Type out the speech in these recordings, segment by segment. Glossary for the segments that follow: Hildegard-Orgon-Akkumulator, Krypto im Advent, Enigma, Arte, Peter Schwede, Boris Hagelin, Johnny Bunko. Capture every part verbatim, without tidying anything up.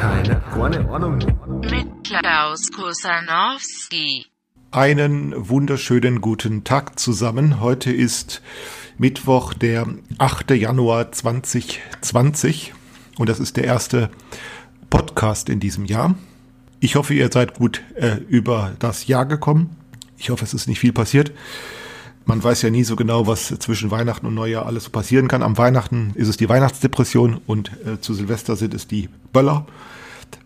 Keine, keine Ahnung. Mit Klaus Kusanowski. Einen wunderschönen guten Tag zusammen. Heute ist Mittwoch, der achte Januar zweitausendzwanzig und das ist der erste Podcast in diesem Jahr. Ich hoffe, ihr seid gut äh, über das Jahr gekommen. Ich hoffe, es ist nicht viel passiert. Man weiß ja nie so genau, was zwischen Weihnachten und Neujahr alles so passieren kann. Am Weihnachten ist es die Weihnachtsdepression und äh, zu Silvester sind es die Böller.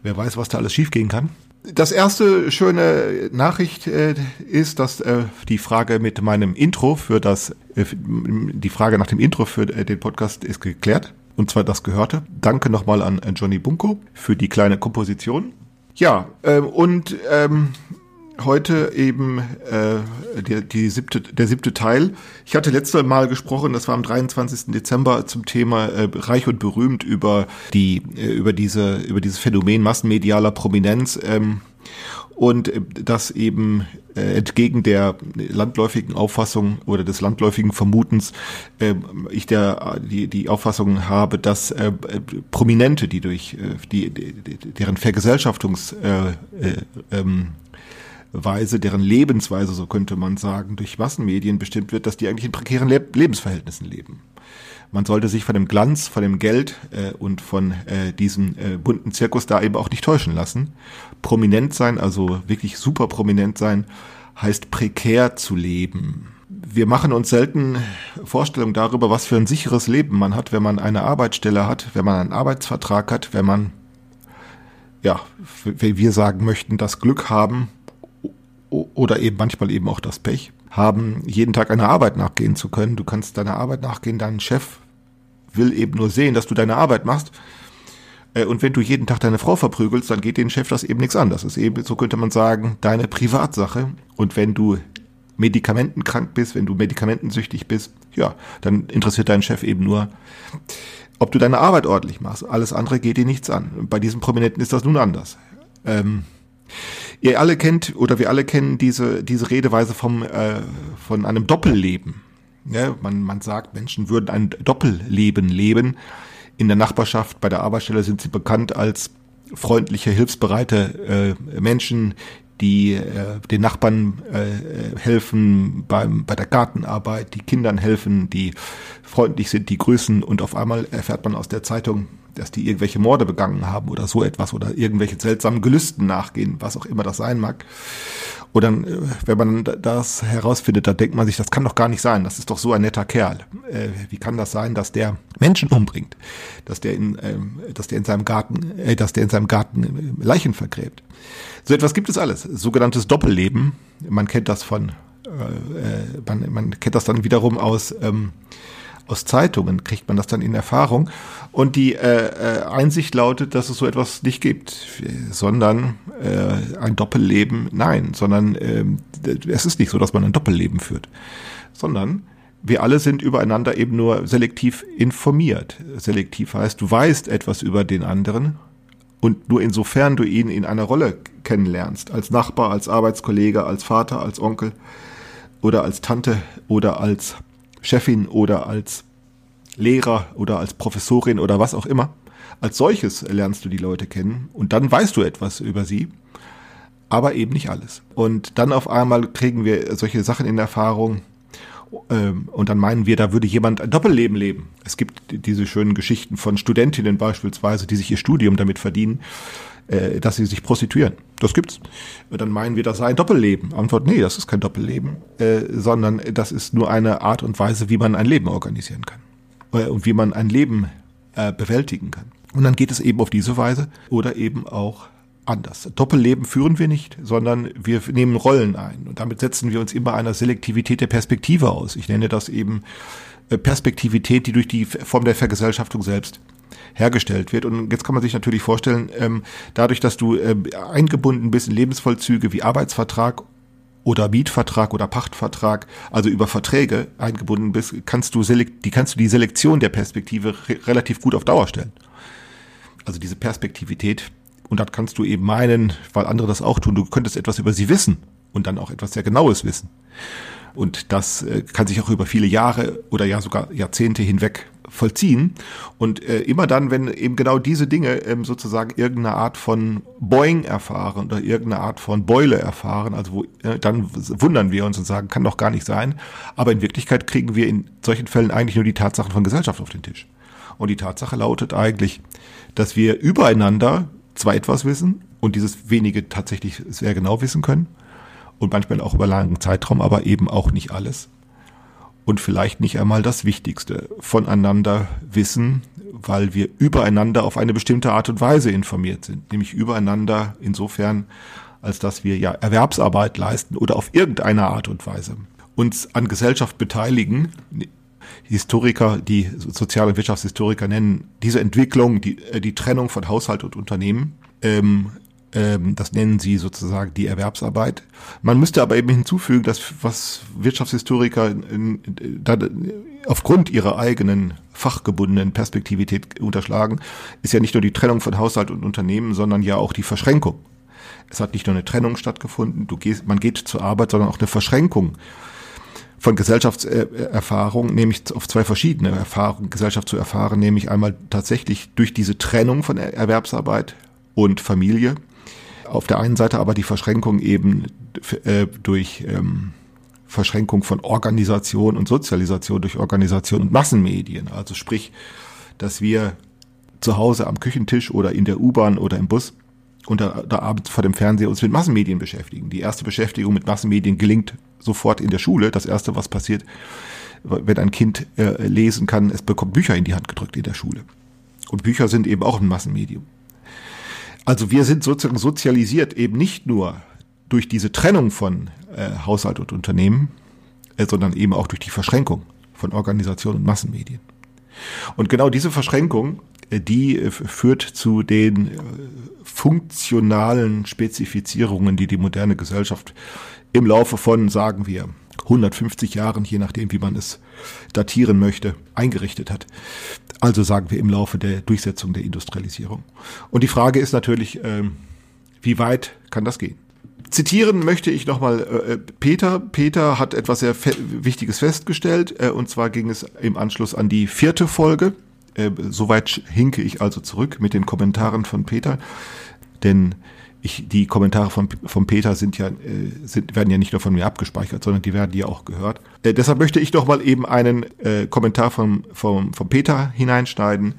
Wer weiß, was da alles schiefgehen kann. Das erste schöne Nachricht äh, ist, dass äh, die Frage mit meinem Intro für das, äh, die Frage nach dem Intro für äh, den Podcast ist geklärt. Und zwar das Gehörte. Danke nochmal an äh, Johnny Bunko für die kleine Komposition. Ja, äh, und... Ähm, Heute eben äh, der, die siebte, der siebte Teil. Ich hatte letztes Mal gesprochen, das war am dreiundzwanzigsten Dezember, zum Thema äh, Reich und Berühmt über die äh, über diese über dieses Phänomen massenmedialer Prominenz ähm, und äh, das eben äh, entgegen der landläufigen Auffassung oder des landläufigen Vermutens äh, ich der die die Auffassung habe, dass äh, Prominente, die durch äh, die, die deren Vergesellschaftungs äh, äh, ähm, Weise, deren Lebensweise, so könnte man sagen, durch Massenmedien bestimmt wird, dass die eigentlich in prekären Le- Lebensverhältnissen leben. Man sollte sich von dem Glanz, von dem Geld äh, und von äh, diesem äh, bunten Zirkus da eben auch nicht täuschen lassen. Prominent sein, also wirklich super prominent sein, heißt prekär zu leben. Wir machen uns selten Vorstellungen darüber, was für ein sicheres Leben man hat, wenn man eine Arbeitsstelle hat, wenn man einen Arbeitsvertrag hat, wenn man, ja, wie wir sagen möchten, das Glück haben, oder eben manchmal eben auch das Pech haben, jeden Tag einer Arbeit nachgehen zu können. Du kannst deiner Arbeit nachgehen, dein Chef will eben nur sehen, dass du deine Arbeit machst. Und wenn du jeden Tag deine Frau verprügelst, dann geht den Chef das eben nichts an. Das ist eben, so könnte man sagen, deine Privatsache. Und wenn du medikamentenkrank bist, wenn du medikamentensüchtig bist, ja, dann interessiert dein Chef eben nur, ob du deine Arbeit ordentlich machst. Alles andere geht dir nichts an. Bei diesen Prominenten ist das nun anders. Ähm, Ihr alle kennt oder wir alle kennen diese diese Redeweise vom äh, von einem Doppelleben. Ja, man man sagt, Menschen würden ein Doppelleben leben. In der Nachbarschaft, bei der Arbeitsstelle sind sie bekannt als freundliche, hilfsbereite äh, Menschen, die äh, den Nachbarn äh, helfen beim bei der Gartenarbeit, die Kindern helfen, die freundlich sind, die grüßen, und auf einmal erfährt man aus der Zeitung, dass die irgendwelche Morde begangen haben oder so etwas oder irgendwelchen seltsamen Gelüsten nachgehen, was auch immer das sein mag. Und dann, wenn man das herausfindet, dann denkt man sich, das kann doch gar nicht sein, das ist doch so ein netter Kerl. Äh, wie kann das sein, dass der Menschen umbringt, dass der in, äh, dass der in seinem Garten, äh, dass der in seinem Garten Leichen vergräbt? So etwas gibt es alles, sogenanntes Doppelleben. Man kennt das von, äh, man, man kennt das dann wiederum aus, ähm, Aus Zeitungen kriegt man das dann in Erfahrung. Und die äh, Einsicht lautet, dass es so etwas nicht gibt, sondern äh, ein Doppelleben, nein, sondern äh, es ist nicht so, dass man ein Doppelleben führt, sondern wir alle sind übereinander eben nur selektiv informiert. Selektiv heißt, du weißt etwas über den anderen und nur insofern du ihn in einer Rolle kennenlernst, als Nachbar, als Arbeitskollege, als Vater, als Onkel oder als Tante oder als Chefin oder als Lehrer oder als Professorin oder was auch immer. Als solches lernst du die Leute kennen und dann weißt du etwas über sie, aber eben nicht alles. Und dann auf einmal kriegen wir solche Sachen in Erfahrung und dann meinen wir, da würde jemand ein Doppelleben leben. Es gibt diese schönen Geschichten von Studentinnen beispielsweise, die sich ihr Studium damit verdienen, dass sie sich prostituieren. Das gibt's. Dann meinen wir, das sei ein Doppelleben. Antwort, nee, das ist kein Doppelleben, äh, sondern das ist nur eine Art und Weise, wie man ein Leben organisieren kann. Äh, und wie man ein Leben äh, bewältigen kann. Und dann geht es eben auf diese Weise oder eben auch anders. Doppelleben führen wir nicht, sondern wir nehmen Rollen ein. Und damit setzen wir uns immer einer Selektivität der Perspektive aus. Ich nenne das eben äh, Perspektivität, die durch die Form der Vergesellschaftung selbst hergestellt wird. Und jetzt kann man sich natürlich vorstellen, ähm, dadurch, dass du äh, eingebunden bist in Lebensvollzüge wie Arbeitsvertrag oder Mietvertrag oder Pachtvertrag, also über Verträge eingebunden bist, kannst du selek- die kannst du die Selektion der Perspektive re- relativ gut auf Dauer stellen. Also diese Perspektivität. Und das kannst du eben meinen, weil andere das auch tun, du könntest etwas über sie wissen und dann auch etwas sehr Genaues wissen. Und das äh, kann sich auch über viele Jahre oder ja sogar Jahrzehnte hinweg vollziehen. Und äh, immer dann, wenn eben genau diese Dinge ähm, sozusagen irgendeine Art von Boing erfahren oder irgendeine Art von Beule erfahren, also wo, äh, dann wundern wir uns und sagen, kann doch gar nicht sein. Aber in Wirklichkeit kriegen wir in solchen Fällen eigentlich nur die Tatsachen von Gesellschaft auf den Tisch. Und die Tatsache lautet eigentlich, dass wir übereinander zwar etwas wissen und dieses wenige tatsächlich sehr genau wissen können und manchmal auch über langen Zeitraum, aber eben auch nicht alles. Und vielleicht nicht einmal das Wichtigste voneinander wissen, weil wir übereinander auf eine bestimmte Art und Weise informiert sind. Nämlich übereinander insofern, als dass wir ja Erwerbsarbeit leisten oder auf irgendeine Art und Weise uns an Gesellschaft beteiligen. Historiker, die Sozial- und Wirtschaftshistoriker nennen diese Entwicklung, die, die Trennung von Haushalt und Unternehmen, ähm, ähm, das nennen sie sozusagen die Erwerbsarbeit. Man müsste aber eben hinzufügen, dass was Wirtschaftshistoriker in, da, aufgrund ihrer eigenen fachgebundenen Perspektivität unterschlagen, ist ja nicht nur die Trennung von Haushalt und Unternehmen, sondern ja auch die Verschränkung. Es hat nicht nur eine Trennung stattgefunden, du gehst, man geht zur Arbeit, sondern auch eine Verschränkung von Gesellschaftserfahrung, nämlich auf zwei verschiedene Erfahrungen, Gesellschaft zu erfahren, nämlich einmal tatsächlich durch diese Trennung von Erwerbsarbeit und Familie. Auf der einen Seite aber die Verschränkung eben äh, durch ähm, Verschränkung von Organisation und Sozialisation, durch Organisation und Massenmedien. Also sprich, dass wir zu Hause am Küchentisch oder in der U-Bahn oder im Bus und da, da abends vor dem Fernseher uns mit Massenmedien beschäftigen. Die erste Beschäftigung mit Massenmedien gelingt sofort in der Schule. Das Erste, was passiert, wenn ein Kind äh, lesen kann, es bekommt Bücher in die Hand gedrückt in der Schule. Und Bücher sind eben auch ein Massenmedium. Also wir sind sozusagen sozialisiert eben nicht nur durch diese Trennung von äh, Haushalt und Unternehmen, äh, sondern eben auch durch die Verschränkung von Organisation und Massenmedien. Und genau diese Verschränkung, die führt zu den funktionalen Spezifizierungen, die die moderne Gesellschaft im Laufe von, sagen wir, hundertfünfzig Jahren, je nachdem, wie man es datieren möchte, eingerichtet hat. Also sagen wir im Laufe der Durchsetzung der Industrialisierung. Und die Frage ist natürlich, wie weit kann das gehen? Zitieren möchte ich nochmal äh, Peter. Peter hat etwas sehr fe- Wichtiges festgestellt, äh, und zwar ging es im Anschluss an die vierte Folge. Äh, soweit hinke ich also zurück mit den Kommentaren von Peter, denn ich, die Kommentare von, von Peter sind ja, äh, sind, werden ja nicht nur von mir abgespeichert, sondern die werden ja auch gehört. Äh, deshalb möchte ich nochmal eben einen äh, Kommentar von, von, von Peter hineinschneiden.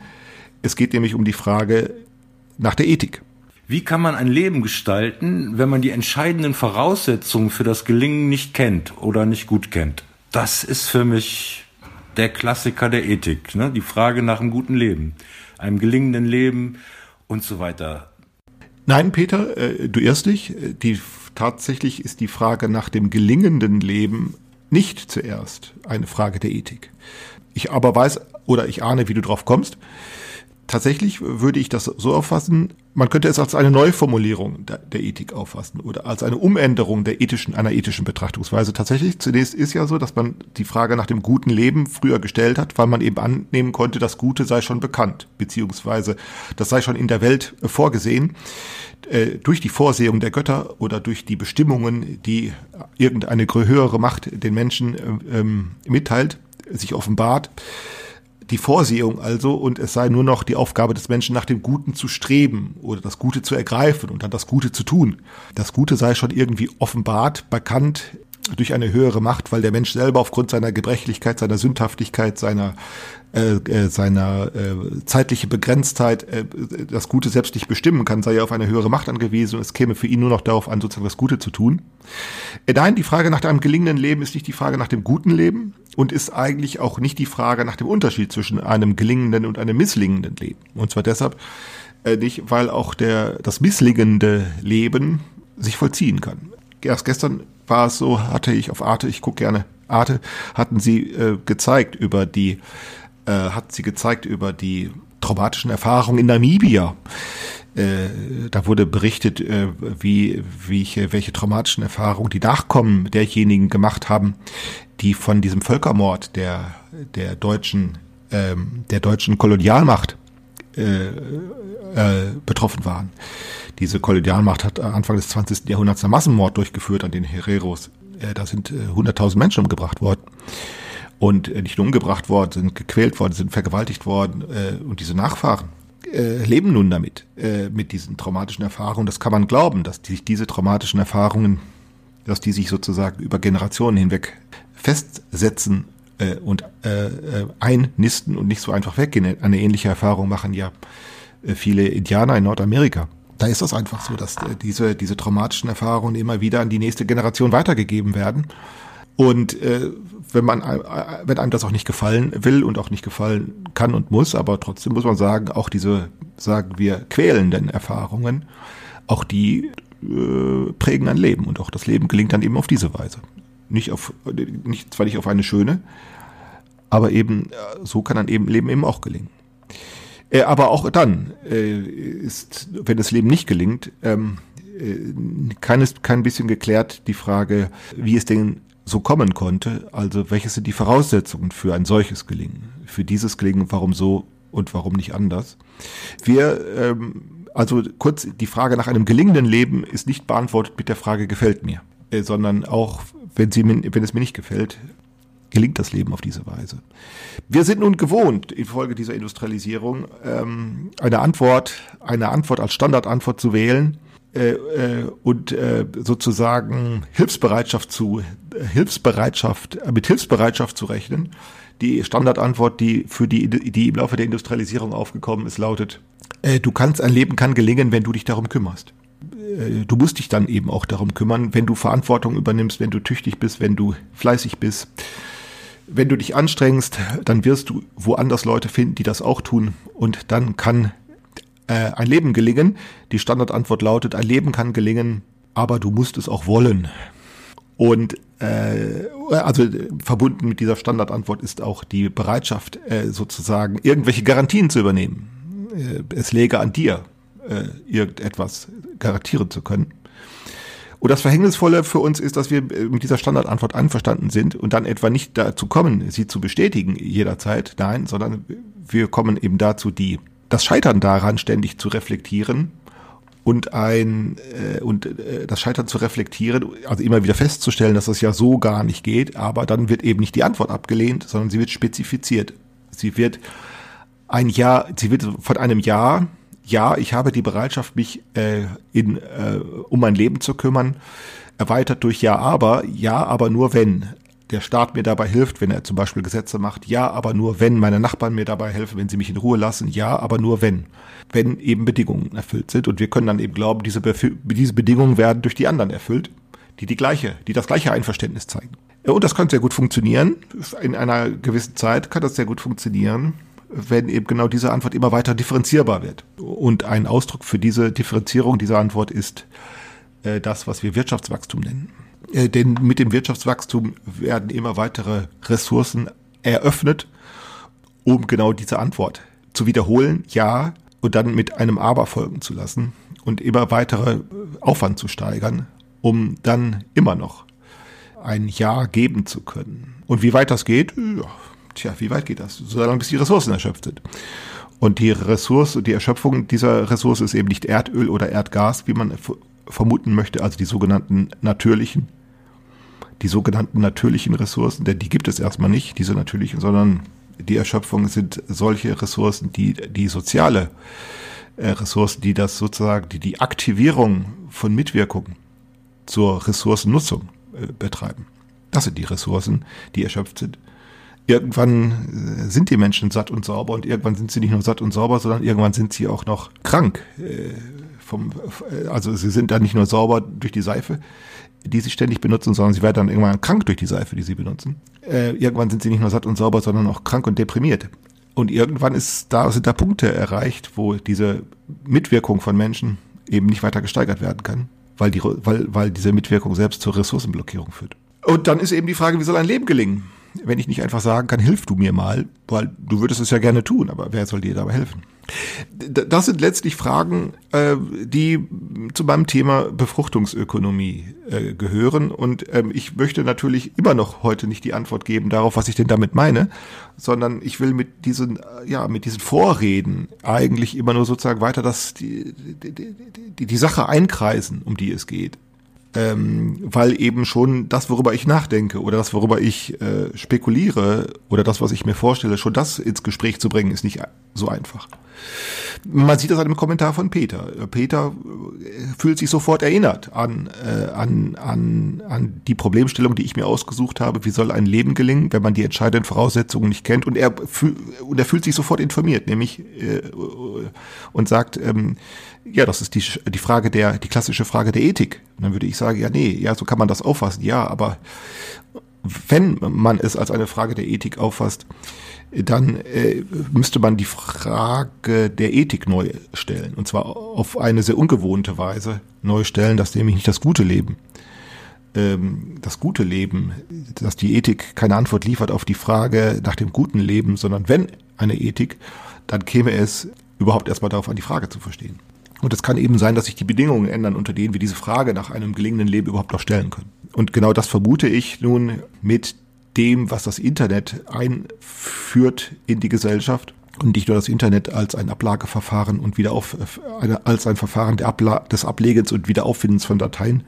Es geht nämlich um die Frage nach der Ethik. Wie kann man ein Leben gestalten, wenn man die entscheidenden Voraussetzungen für das Gelingen nicht kennt oder nicht gut kennt? Das ist für mich der Klassiker der Ethik, ne? Die Frage nach einem guten Leben, einem gelingenden Leben und so weiter. Nein, Peter, äh, du irrst dich. Die, tatsächlich ist die Frage nach dem gelingenden Leben nicht zuerst eine Frage der Ethik. Ich aber weiß oder ich ahne, wie du drauf kommst. Tatsächlich würde ich das so auffassen, man könnte es als eine Neuformulierung der Ethik auffassen oder als eine Umänderung der ethischen, einer ethischen Betrachtungsweise. Tatsächlich, zunächst ist ja so, dass man die Frage nach dem guten Leben früher gestellt hat, weil man eben annehmen konnte, das Gute sei schon bekannt, beziehungsweise das sei schon in der Welt vorgesehen, durch die Vorsehung der Götter oder durch die Bestimmungen, die irgendeine höhere Macht den Menschen mitteilt, sich offenbart. Die Vorsehung also, und es sei nur noch die Aufgabe des Menschen, nach dem Guten zu streben oder das Gute zu ergreifen und dann das Gute zu tun. Das Gute sei schon irgendwie offenbart, bekannt durch eine höhere Macht, weil der Mensch selber aufgrund seiner Gebrechlichkeit, seiner Sündhaftigkeit, seiner äh, äh, seiner äh, zeitlichen Begrenztheit äh, das Gute selbst nicht bestimmen kann, sei er auf eine höhere Macht angewiesen und es käme für ihn nur noch darauf an, sozusagen das Gute zu tun. Äh, nein, die Frage nach einem gelingenden Leben ist nicht die Frage nach dem guten Leben und ist eigentlich auch nicht die Frage nach dem Unterschied zwischen einem gelingenden und einem misslingenden Leben. Und zwar deshalb äh, nicht, weil auch der das misslingende Leben sich vollziehen kann. Erst gestern war es so, hatte ich auf Arte, ich gucke gerne Arte, hatten sie äh, gezeigt über die äh, hat sie gezeigt über die traumatischen Erfahrungen in Namibia. Äh, da wurde berichtet, äh, wie, wie ich, welche traumatischen Erfahrungen die Nachkommen derjenigen gemacht haben, die von diesem Völkermord der der deutschen äh, der deutschen Kolonialmacht äh, äh, betroffen waren. Diese Kolonialmacht hat Anfang des zwanzigsten Jahrhunderts einen Massenmord durchgeführt an den Hereros. Da sind hunderttausend Menschen umgebracht worden. und nicht nur umgebracht worden, sind gequält worden, sind vergewaltigt worden äh, und diese Nachfahren äh, leben nun damit, äh, mit diesen traumatischen Erfahrungen. Das kann man glauben, dass sich diese traumatischen Erfahrungen, dass die sich sozusagen über Generationen hinweg festsetzen äh, und äh, einnisten und nicht so einfach weggehen. Eine ähnliche Erfahrung machen ja viele Indianer in Nordamerika. Da ist das einfach so, dass diese, diese traumatischen Erfahrungen immer wieder an die nächste Generation weitergegeben werden. Und äh, wenn man, wenn einem das auch nicht gefallen will und auch nicht gefallen kann und muss, aber trotzdem muss man sagen, auch diese, sagen wir, quälenden Erfahrungen, auch die äh, prägen ein Leben. Und auch das Leben gelingt dann eben auf diese Weise. Nicht auf, nicht, zwar nicht auf eine schöne, aber eben so kann dann eben Leben eben auch gelingen. Aber auch dann äh, ist, wenn das Leben nicht gelingt, ähm, äh, kein, ist, kein bisschen geklärt die Frage, wie es denn so kommen konnte. Also welche sind die Voraussetzungen für ein solches Gelingen, für dieses Gelingen, warum so und warum nicht anders. Wir, ähm, also kurz, die Frage nach einem gelingenden Leben ist nicht beantwortet mit der Frage, gefällt mir, äh, sondern auch, wenn, sie mir, wenn es mir nicht gefällt, gelingt das Leben auf diese Weise. Wir sind nun gewohnt, infolge dieser Industrialisierung, ähm, eine Antwort, eine Antwort als Standardantwort zu wählen äh, äh, und äh, sozusagen Hilfsbereitschaft zu Hilfsbereitschaft mit Hilfsbereitschaft zu rechnen. Die Standardantwort, die für die die im Laufe der Industrialisierung aufgekommen ist, lautet: äh, Du kannst ein Leben kann gelingen, wenn du dich darum kümmerst. Du musst dich dann eben auch darum kümmern, wenn du Verantwortung übernimmst, wenn du tüchtig bist, wenn du fleißig bist. Wenn du dich anstrengst, dann wirst du woanders Leute finden, die das auch tun. Und dann kann äh, ein Leben gelingen. Die Standardantwort lautet, ein Leben kann gelingen, aber du musst es auch wollen. Und äh, also verbunden mit dieser Standardantwort ist auch die Bereitschaft, äh, sozusagen irgendwelche Garantien zu übernehmen. Äh, es läge an dir, irgendetwas garantieren zu können. Und das Verhängnisvolle für uns ist, dass wir mit dieser Standardantwort einverstanden sind und dann etwa nicht dazu kommen, sie zu bestätigen jederzeit, nein, sondern wir kommen eben dazu, die das Scheitern daran ständig zu reflektieren und ein äh, und äh, das Scheitern zu reflektieren, also immer wieder festzustellen, dass das ja so gar nicht geht, aber dann wird eben nicht die Antwort abgelehnt, sondern sie wird spezifiziert. Sie wird ein Ja, sie wird von einem Ja Ja, ich habe die Bereitschaft, mich äh, in, äh, um mein Leben zu kümmern, erweitert durch Ja, aber, ja, aber nur wenn der Staat mir dabei hilft, wenn er zum Beispiel Gesetze macht, ja, aber nur wenn meine Nachbarn mir dabei helfen, wenn sie mich in Ruhe lassen, ja, aber nur wenn, wenn eben Bedingungen erfüllt sind. Und wir können dann eben glauben, diese, Bef- diese Bedingungen werden durch die anderen erfüllt, die die gleiche, die das gleiche Einverständnis zeigen. Und das kann sehr gut funktionieren. In einer gewissen Zeit kann das sehr gut funktionieren, wenn eben genau diese Antwort immer weiter differenzierbar wird. Und ein Ausdruck für diese Differenzierung dieser Antwort ist äh, das, was wir Wirtschaftswachstum nennen. Äh, denn mit dem Wirtschaftswachstum werden immer weitere Ressourcen eröffnet, um genau diese Antwort zu wiederholen, ja, und dann mit einem Aber folgen zu lassen und immer weitere Aufwand zu steigern, um dann immer noch ein Ja geben zu können. Und wie weit das geht, ja. Tja, wie weit geht das? Solange bis die Ressourcen erschöpft sind. Und die Ressource, die Erschöpfung dieser Ressource ist eben nicht Erdöl oder Erdgas, wie man f- vermuten möchte, also die sogenannten natürlichen, die sogenannten natürlichen Ressourcen, denn die gibt es erstmal nicht, diese natürlichen, sondern die Erschöpfung sind solche Ressourcen, die, die soziale äh, Ressourcen, die das sozusagen, die, die Aktivierung von Mitwirkung zur Ressourcennutzung äh, betreiben. Das sind die Ressourcen, die erschöpft sind. Irgendwann sind die Menschen satt und sauber und irgendwann sind sie nicht nur satt und sauber, sondern irgendwann sind sie auch noch krank. Äh, vom, also sie sind dann nicht nur sauber durch die Seife, die sie ständig benutzen, sondern sie werden dann irgendwann krank durch die Seife, die sie benutzen. Äh, irgendwann sind sie nicht nur satt und sauber, sondern auch krank und deprimiert. Und irgendwann ist da, sind da Punkte erreicht, wo diese Mitwirkung von Menschen eben nicht weiter gesteigert werden kann, weil, die, weil, weil diese Mitwirkung selbst zur Ressourcenblockierung führt. Und dann ist eben die Frage, wie soll ein Leben gelingen? Wenn ich nicht einfach sagen kann, hilf du mir mal, weil du würdest es ja gerne tun, aber wer soll dir dabei helfen? Das sind letztlich Fragen, die zu meinem Thema Befruchtungsökonomie gehören. Und ich möchte natürlich immer noch heute nicht die Antwort geben darauf, was ich denn damit meine, sondern ich will mit diesen, ja, mit diesen Vorreden eigentlich immer nur sozusagen weiter das, die, die, die, die Sache einkreisen, um die es geht. Ähm, weil eben schon das, worüber ich nachdenke oder das, worüber ich äh, spekuliere oder das, was ich mir vorstelle, schon das ins Gespräch zu bringen, ist nicht so einfach. Man sieht das an dem Kommentar von Peter. Peter fühlt sich sofort erinnert an, äh, an, an, an die Problemstellung, die ich mir ausgesucht habe. Wie soll ein Leben gelingen, wenn man die entscheidenden Voraussetzungen nicht kennt? Und er, fühl, und er fühlt sich sofort informiert, nämlich äh, und sagt, ähm, ja, das ist die, die Frage der, die klassische Frage der Ethik. Und dann würde ich sagen, ja, nee, ja, so kann man das auffassen, ja, aber wenn man es als eine Frage der Ethik auffasst, dann äh, müsste man die Frage der Ethik neu stellen. Und zwar auf eine sehr ungewohnte Weise neu stellen, dass nämlich nicht das gute Leben, ähm, das gute Leben, dass die Ethik keine Antwort liefert auf die Frage nach dem guten Leben, sondern wenn eine Ethik, dann käme es überhaupt erstmal darauf an, die Frage zu verstehen. Und es kann eben sein, dass sich die Bedingungen ändern, unter denen wir diese Frage nach einem gelingenden Leben überhaupt noch stellen können. Und genau das vermute ich nun mit dem, was das Internet einführt in die Gesellschaft. Und nicht nur das Internet als ein Ablageverfahren und wieder auf, als ein Verfahren der Abla- des Ablegens und Wiederauffindens von Dateien,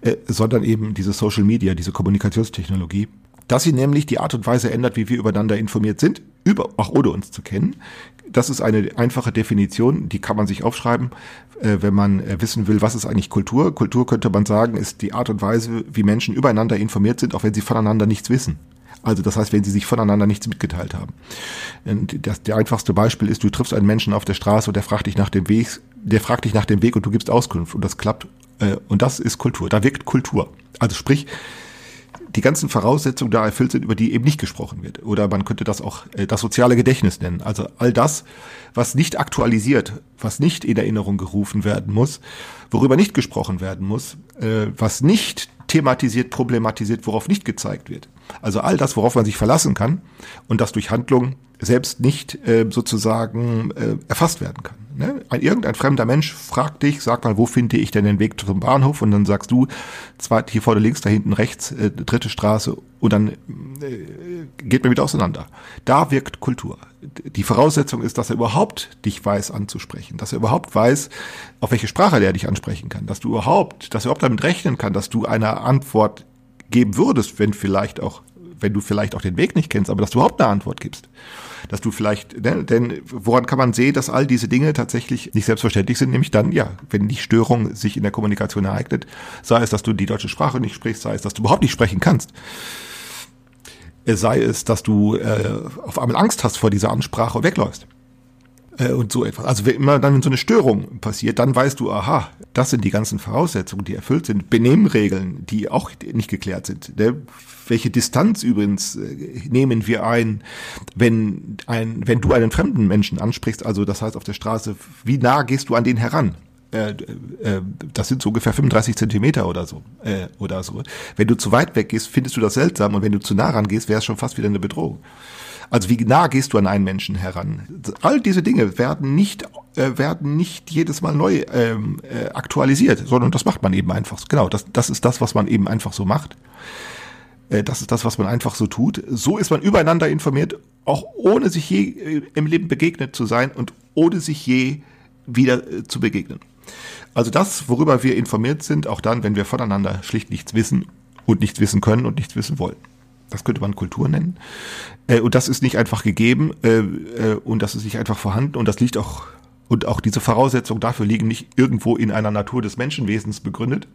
äh, sondern eben diese Social Media, diese Kommunikationstechnologie. Dass sie nämlich die Art und Weise ändert, wie wir übereinander informiert sind, über, auch ohne uns zu kennen. Das ist eine einfache Definition, die kann man sich aufschreiben, wenn man wissen will, was ist eigentlich Kultur. Kultur, könnte man sagen, ist die Art und Weise, wie Menschen übereinander informiert sind, auch wenn sie voneinander nichts wissen. Also das heißt, wenn sie sich voneinander nichts mitgeteilt haben. Das, der einfachste Beispiel ist, du triffst einen Menschen auf der Straße und der fragt dich nach dem Weg, der fragt dich nach dem Weg und du gibst Auskunft und das klappt. Und das ist Kultur, da wirkt Kultur. Also sprich, die ganzen Voraussetzungen da erfüllt sind, über die eben nicht gesprochen wird. Oder man könnte das auch äh, das soziale Gedächtnis nennen. Also all das, was nicht aktualisiert, was nicht in Erinnerung gerufen werden muss, worüber nicht gesprochen werden muss, äh, was nicht thematisiert, problematisiert, worauf nicht gezeigt wird. Also all das, worauf man sich verlassen kann und das durch Handlung selbst nicht äh, sozusagen äh, erfasst werden kann. Ne? Ein, irgendein fremder Mensch fragt dich, sag mal, wo finde ich denn den Weg zum Bahnhof? Und dann sagst du, zwar hier vorne links, da hinten rechts, äh, dritte Straße und dann äh, geht man wieder auseinander. Da wirkt Kultur. Die Voraussetzung ist, dass er überhaupt dich weiß anzusprechen, dass er überhaupt weiß, auf welche Sprache der dich ansprechen kann, dass du überhaupt, dass er überhaupt damit rechnen kann, dass du eine Antwort geben würdest, wenn vielleicht auch, wenn du vielleicht auch den Weg nicht kennst, aber dass du überhaupt eine Antwort gibst. Dass du vielleicht, denn, denn woran kann man sehen, dass all diese Dinge tatsächlich nicht selbstverständlich sind, nämlich dann, ja, wenn die Störung sich in der Kommunikation ereignet, sei es, dass du die deutsche Sprache nicht sprichst, sei es, dass du überhaupt nicht sprechen kannst, sei es, dass du äh, auf einmal Angst hast vor dieser Ansprache und wegläufst. Und so etwas. Also wenn immer dann so eine Störung passiert, dann weißt du, aha, das sind die ganzen Voraussetzungen, die erfüllt sind. Benehmenregeln, die auch nicht geklärt sind. Welche Distanz übrigens nehmen wir ein, wenn ein, wenn du einen fremden Menschen ansprichst, also das heißt auf der Straße, wie nah gehst du an den heran? Das sind so ungefähr fünfunddreißig Zentimeter oder so. oder so. Wenn du zu weit weg gehst, findest du das seltsam und wenn du zu nah rangehst, wäre es schon fast wieder eine Bedrohung. Also wie nah gehst du an einen Menschen heran? All diese Dinge werden nicht äh, werden nicht jedes Mal neu ähm, äh, aktualisiert, sondern das macht man eben einfach so. Genau, das, das ist das, was man eben einfach so macht. Äh, das ist das, was man einfach so tut. So ist man übereinander informiert, auch ohne sich je äh, im Leben begegnet zu sein und ohne sich je wieder äh, zu begegnen. Also das, worüber wir informiert sind, auch dann, wenn wir voneinander schlicht nichts wissen und nichts wissen können und nichts wissen wollen. Das könnte man Kultur nennen. Und das ist nicht einfach gegeben und das ist nicht einfach vorhanden und das liegt auch, und auch diese Voraussetzungen dafür liegen nicht irgendwo in einer Natur des Menschenwesens begründet,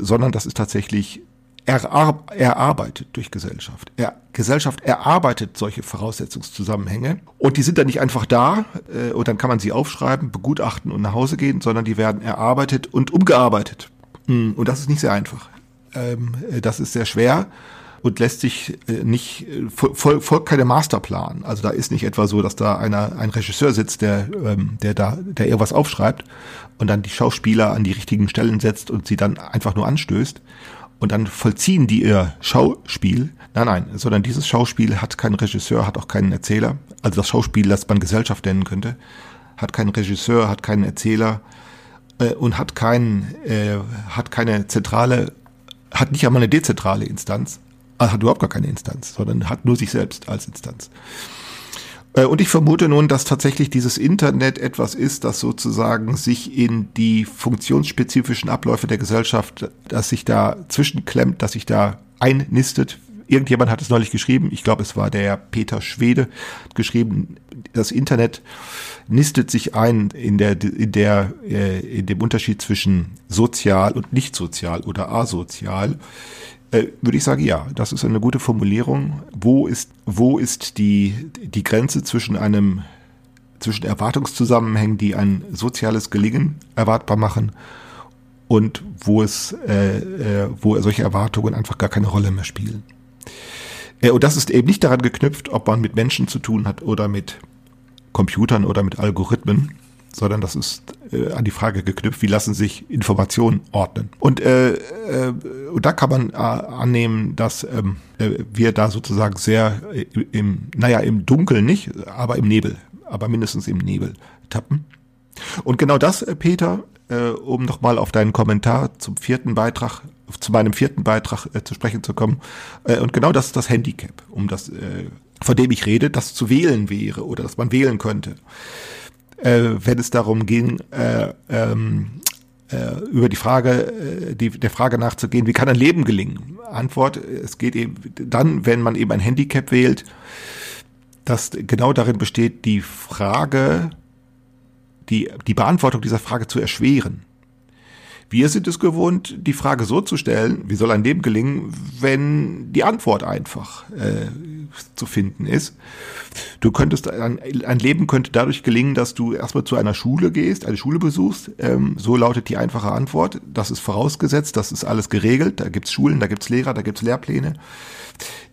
sondern das ist tatsächlich erarbeitet durch Gesellschaft. Gesellschaft erarbeitet solche Voraussetzungszusammenhänge und die sind dann nicht einfach da und dann kann man sie aufschreiben, begutachten und nach Hause gehen, sondern die werden erarbeitet und umgearbeitet. Und das ist nicht sehr einfach. Das ist sehr schwer. Und lässt sich nicht, folgt keine Masterplan. Also da ist nicht etwa so, dass da einer ein Regisseur sitzt, der der da der irgendwas aufschreibt und dann die Schauspieler an die richtigen Stellen setzt und sie dann einfach nur anstößt und dann vollziehen die ihr Schauspiel. Nein, nein, sondern dieses Schauspiel hat keinen Regisseur, hat auch keinen Erzähler. Also das Schauspiel, das man Gesellschaft nennen könnte, hat keinen Regisseur, hat keinen Erzähler und hat keinen äh, hat keine zentrale, hat nicht einmal eine dezentrale Instanz. Hat überhaupt gar keine Instanz, sondern hat nur sich selbst als Instanz. Und ich vermute nun, dass tatsächlich dieses Internet etwas ist, das sozusagen sich in die funktionsspezifischen Abläufe der Gesellschaft, dass sich da zwischenklemmt, dass sich da einnistet. Irgendjemand hat es neulich geschrieben, ich glaube, es war der Peter Schwede, geschrieben, das Internet nistet sich ein in der, in der, in dem Unterschied zwischen sozial und nicht sozial oder asozial. Würde ich sagen, ja, das ist eine gute Formulierung. Wo ist, wo ist die, die Grenze zwischen einem, zwischen Erwartungszusammenhängen, die ein soziales Gelingen erwartbar machen, und wo es, äh, äh, wo solche Erwartungen einfach gar keine Rolle mehr spielen. Äh, und das ist eben nicht daran geknüpft, ob man mit Menschen zu tun hat oder mit Computern oder mit Algorithmen, sondern das ist äh, an die Frage geknüpft, wie lassen sich Informationen ordnen. Und, äh, äh, und da kann man äh, annehmen, dass ähm, äh, wir da sozusagen sehr, äh, im, naja, im Dunkeln nicht, aber im Nebel, aber mindestens im Nebel tappen. Und genau das, äh, Peter, äh, um nochmal auf deinen Kommentar zum vierten Beitrag, zu meinem vierten Beitrag äh, zu sprechen zu kommen, äh, und genau das ist das Handicap, um das, äh, von dem ich rede, das zu wählen wäre oder dass man wählen könnte. Äh, wenn es darum ging, äh, ähm, äh, über die Frage, äh, die, der Frage nachzugehen, wie kann ein Leben gelingen? Antwort, es geht eben dann, wenn man eben ein Handicap wählt, das genau darin besteht, die Frage, die, die Beantwortung dieser Frage zu erschweren. Wir sind es gewohnt, die Frage so zu stellen, wie soll ein Leben gelingen, wenn die Antwort einfach äh, zu finden ist. Du könntest ein, ein Leben könnte dadurch gelingen, dass du erstmal zu einer Schule gehst, eine Schule besuchst. Ähm, so lautet die einfache Antwort. Das ist vorausgesetzt, das ist alles geregelt. Da gibt's Schulen, da gibt's Lehrer, da gibt's Lehrpläne.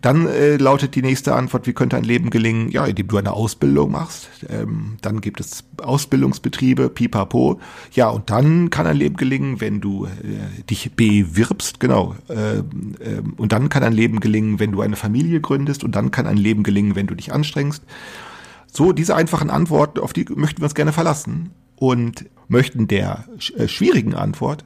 Dann äh, lautet die nächste Antwort, wie könnte ein Leben gelingen? Ja, indem du eine Ausbildung machst. Ähm, dann gibt es Ausbildungsbetriebe, pipapo. Ja, und dann kann ein Leben gelingen, wenn du äh, dich bewirbst, genau. Ähm, ähm, und dann kann ein Leben gelingen, wenn du eine Familie gründest. Und dann kann ein Leben gelingen, wenn du dich anstrengst. So, diese einfachen Antworten, auf die möchten wir uns gerne verlassen. Und möchten der sch- äh, schwierigen Antwort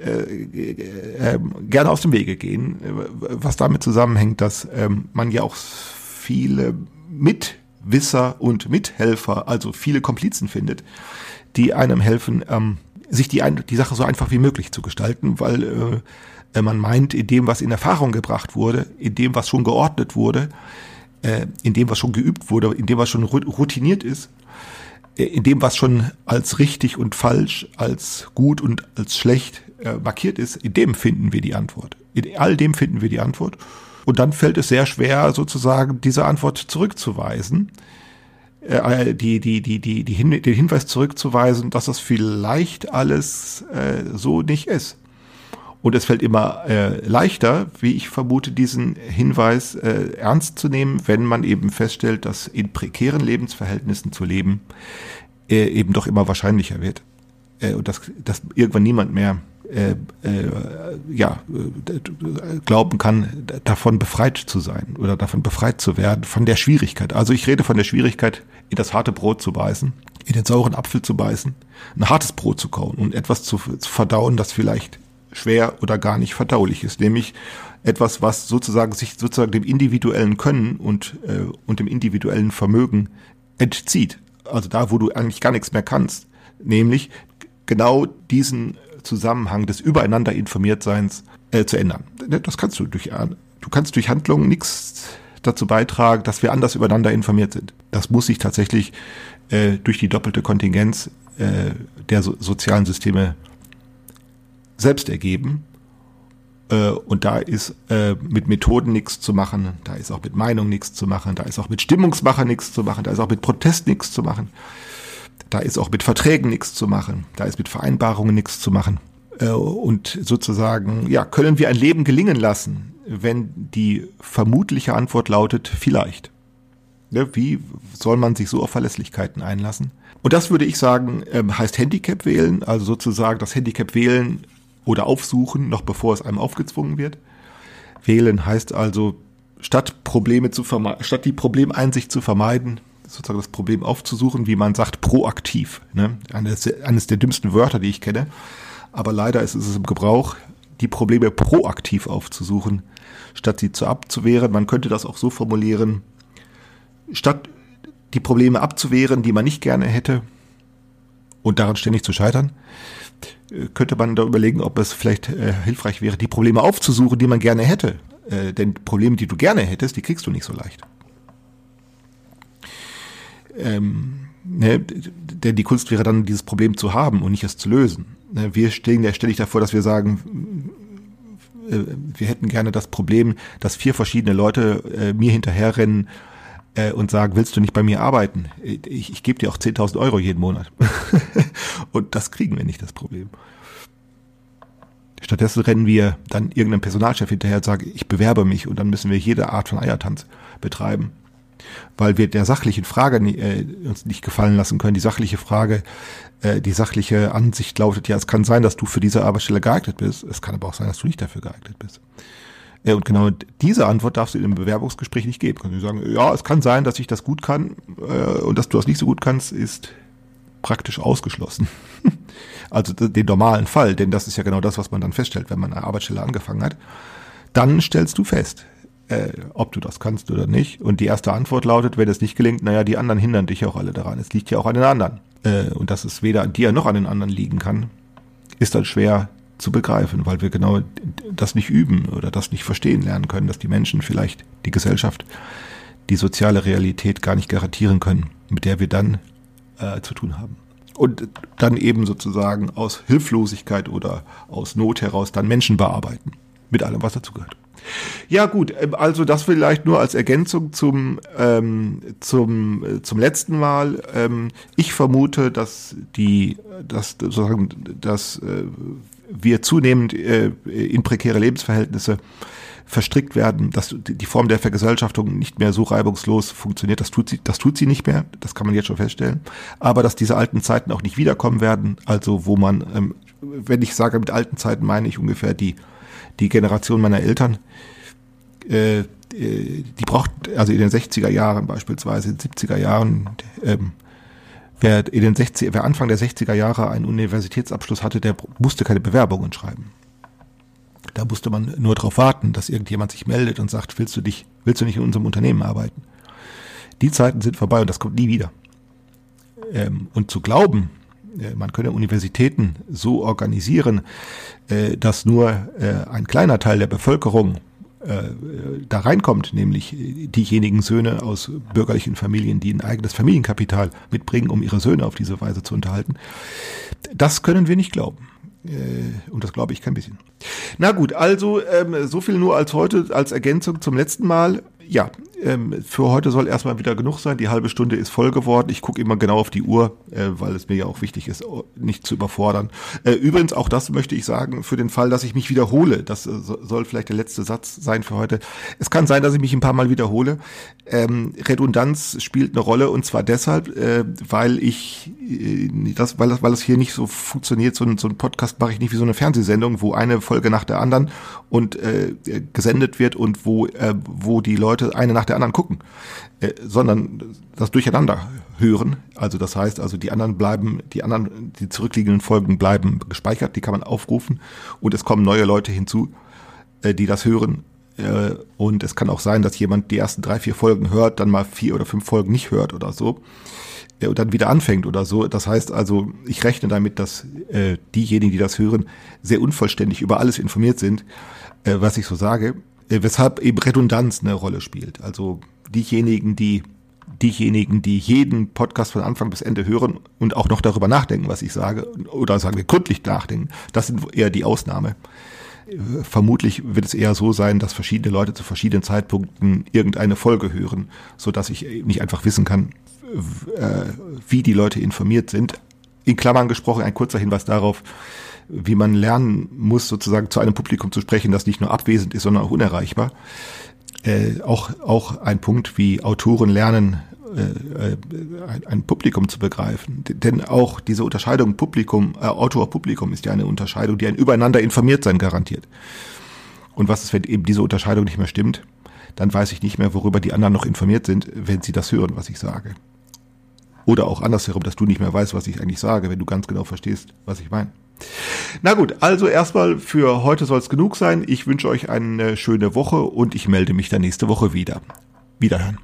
Äh, äh, gerne aus dem Wege gehen, was damit zusammenhängt, dass ähm, man ja auch viele Mitwisser und Mithelfer, also viele Komplizen findet, die einem helfen, ähm, sich die, ein- die Sache so einfach wie möglich zu gestalten, weil äh, man meint, in dem, was in Erfahrung gebracht wurde, in dem, was schon geordnet wurde, äh, in dem, was schon geübt wurde, in dem, was schon routiniert ist, in dem, was schon als richtig und falsch, als gut und als schlecht äh, markiert ist, in dem finden wir die Antwort. In all dem finden wir die Antwort. Und dann fällt es sehr schwer, sozusagen diese Antwort zurückzuweisen, äh, die, die, die, die, die Hin- den Hinweis zurückzuweisen, dass das vielleicht alles äh, so nicht ist. Und es fällt immer äh, leichter, wie ich vermute, diesen Hinweis äh, ernst zu nehmen, wenn man eben feststellt, dass in prekären Lebensverhältnissen zu leben äh, eben doch immer wahrscheinlicher wird. Äh, und dass, dass irgendwann niemand mehr äh, äh, ja, äh, glauben kann, d- davon befreit zu sein oder davon befreit zu werden, von der Schwierigkeit. Also ich rede von der Schwierigkeit, in das harte Brot zu beißen, in den sauren Apfel zu beißen, ein hartes Brot zu kauen und etwas zu, zu verdauen, das vielleicht schwer oder gar nicht verdaulich ist, nämlich etwas, was sozusagen sich sozusagen dem individuellen Können und äh, und dem individuellen Vermögen entzieht. Also da, wo du eigentlich gar nichts mehr kannst, nämlich genau diesen Zusammenhang des übereinander Informiertseins äh, zu ändern. Das kannst du durch du kannst durch Handlungen nichts dazu beitragen, dass wir anders übereinander informiert sind. Das muss sich tatsächlich äh, durch die doppelte Kontingenz äh, der so- sozialen Systeme selbst ergeben, und da ist mit Methoden nichts zu machen, da ist auch mit Meinung nichts zu machen, da ist auch mit Stimmungsmache nichts zu machen, da ist auch mit Protest nichts zu machen, da ist auch mit Verträgen nichts zu machen, da ist mit Vereinbarungen nichts zu machen. Und sozusagen, ja, können wir ein Leben gelingen lassen, wenn die vermutliche Antwort lautet, vielleicht. Wie soll man sich so auf Verlässlichkeiten einlassen? Und das würde ich sagen, heißt Handicap wählen, also sozusagen das Handicap wählen oder aufsuchen, noch bevor es einem aufgezwungen wird. Wählen heißt also, statt Probleme zu verme- statt die Problemeinsicht zu vermeiden, sozusagen das Problem aufzusuchen, wie man sagt, proaktiv. Ne? Eines, eines der dümmsten Wörter, die ich kenne. Aber leider ist es im Gebrauch, die Probleme proaktiv aufzusuchen, statt sie zu abzuwehren. Man könnte das auch so formulieren, statt die Probleme abzuwehren, die man nicht gerne hätte und daran ständig zu scheitern, könnte man da überlegen, ob es vielleicht äh, hilfreich wäre, die Probleme aufzusuchen, die man gerne hätte. Äh, denn Probleme, die du gerne hättest, die kriegst du nicht so leicht. Ähm, ne, denn die Kunst wäre dann, dieses Problem zu haben und nicht es zu lösen. Ne, wir stehen ja ständig davor, dass wir sagen, äh, wir hätten gerne das Problem, dass vier verschiedene Leute äh, mir hinterherrennen äh, und sagen, willst du nicht bei mir arbeiten? Ich, ich gebe dir auch zehntausend Euro jeden Monat. Und das kriegen wir nicht, das Problem. Stattdessen rennen wir dann irgendeinem Personalchef hinterher und sagen, ich bewerbe mich, und dann müssen wir jede Art von Eiertanz betreiben, weil wir der sachlichen Frage äh, uns nicht gefallen lassen können. Die sachliche Frage, äh, die sachliche Ansicht lautet ja, es kann sein, dass du für diese Arbeitsstelle geeignet bist, es kann aber auch sein, dass du nicht dafür geeignet bist. Äh, und genau diese Antwort darfst du in einem Bewerbungsgespräch nicht geben. Kannst du sagen, ja, es kann sein, dass ich das gut kann äh, und dass du das nicht so gut kannst, ist praktisch ausgeschlossen. Also den normalen Fall, denn das ist ja genau das, was man dann feststellt, wenn man eine Arbeitsstelle angefangen hat. Dann stellst du fest, äh, ob du das kannst oder nicht. Und die erste Antwort lautet, wenn es nicht gelingt, naja, die anderen hindern dich ja auch alle daran. Es liegt ja auch an den anderen. Äh, und dass es weder an dir noch an den anderen liegen kann, ist dann schwer zu begreifen, weil wir genau das nicht üben oder das nicht verstehen lernen können, dass die Menschen vielleicht, die Gesellschaft, die soziale Realität gar nicht garantieren können, mit der wir dann äh, zu tun haben. Und dann eben sozusagen aus Hilflosigkeit oder aus Not heraus dann Menschen bearbeiten. Mit allem, was dazu gehört. Ja gut, also das vielleicht nur als Ergänzung zum, ähm, zum, zum letzten Mal. Ähm, ich vermute, dass die, dass sozusagen, dass äh, wir zunehmend äh, in prekäre Lebensverhältnisse verstrickt werden, dass die Form der Vergesellschaftung nicht mehr so reibungslos funktioniert. Das tut sie, das tut sie nicht mehr, das kann man jetzt schon feststellen. Aber dass diese alten Zeiten auch nicht wiederkommen werden, also wo man, ähm, wenn ich sage mit alten Zeiten, meine ich ungefähr die, die Generation meiner Eltern, äh, äh, die braucht, also in den sechziger Jahren beispielsweise, in den siebziger Jahren, ähm, wer, in den sechziger, wer Anfang der sechziger Jahre einen Universitätsabschluss hatte, der musste keine Bewerbungen schreiben. Da musste man nur darauf warten, dass irgendjemand sich meldet und sagt, willst du dich, willst du nicht in unserem Unternehmen arbeiten? Die Zeiten sind vorbei und das kommt nie wieder. Ähm, und zu glauben, äh, man könne Universitäten so organisieren, äh, dass nur äh, ein kleiner Teil der Bevölkerung äh, da reinkommt, nämlich diejenigen Söhne aus bürgerlichen Familien, die ein eigenes Familienkapital mitbringen, um ihre Söhne auf diese Weise zu unterhalten, das können wir nicht glauben. Und das glaube ich kein bisschen. Na gut, also ähm, so viel nur als heute, als Ergänzung zum letzten Mal. Ja, ähm, für heute soll erstmal wieder genug sein. Die halbe Stunde ist voll geworden. Ich gucke immer genau auf die Uhr, äh, weil es mir ja auch wichtig ist, nicht zu überfordern. Äh, übrigens, auch das möchte ich sagen, für den Fall, dass ich mich wiederhole. Das äh, soll vielleicht der letzte Satz sein für heute. Es kann sein, dass ich mich ein paar Mal wiederhole. Ähm, Redundanz spielt eine Rolle, und zwar deshalb, äh, weil ich äh, das, weil das, weil es hier nicht so funktioniert. So ein, so ein Podcast mache ich nicht wie so eine Fernsehsendung, wo eine Folge nach der anderen und äh, gesendet wird und wo äh, wo die Leute eine nach der anderen gucken, äh, sondern das Durcheinander hören. Also das heißt, also die anderen bleiben, die anderen, die zurückliegenden Folgen bleiben gespeichert, die kann man aufrufen und es kommen neue Leute hinzu, äh, die das hören. Äh, und es kann auch sein, dass jemand die ersten drei, vier Folgen hört, dann mal vier oder fünf Folgen nicht hört oder so äh, und dann wieder anfängt oder so. Das heißt also, ich rechne damit, dass äh, diejenigen, die das hören, sehr unvollständig über alles informiert sind, äh, was ich so sage. Weshalb eben Redundanz eine Rolle spielt. Also diejenigen, die diejenigen, die jeden Podcast von Anfang bis Ende hören und auch noch darüber nachdenken, was ich sage, oder sagen wir gründlich nachdenken, das sind eher die Ausnahme. Vermutlich wird es eher so sein, dass verschiedene Leute zu verschiedenen Zeitpunkten irgendeine Folge hören, sodass ich nicht einfach wissen kann, wie die Leute informiert sind. In Klammern gesprochen, ein kurzer Hinweis darauf, wie man lernen muss, sozusagen zu einem Publikum zu sprechen, das nicht nur abwesend ist, sondern auch unerreichbar. Äh, auch, auch ein Punkt, wie Autoren lernen, äh, äh, ein, ein Publikum zu begreifen. Denn auch diese Unterscheidung Publikum, äh, Autor-Publikum ist ja eine Unterscheidung, die ein Übereinander informiert sein garantiert. Und was ist, wenn eben diese Unterscheidung nicht mehr stimmt? Dann weiß ich nicht mehr, worüber die anderen noch informiert sind, wenn sie das hören, was ich sage. Oder auch andersherum, dass du nicht mehr weißt, was ich eigentlich sage, wenn du ganz genau verstehst, was ich meine. Na gut, also erstmal für heute soll es genug sein. Ich wünsche euch eine schöne Woche und ich melde mich dann nächste Woche wieder. Wiederhören.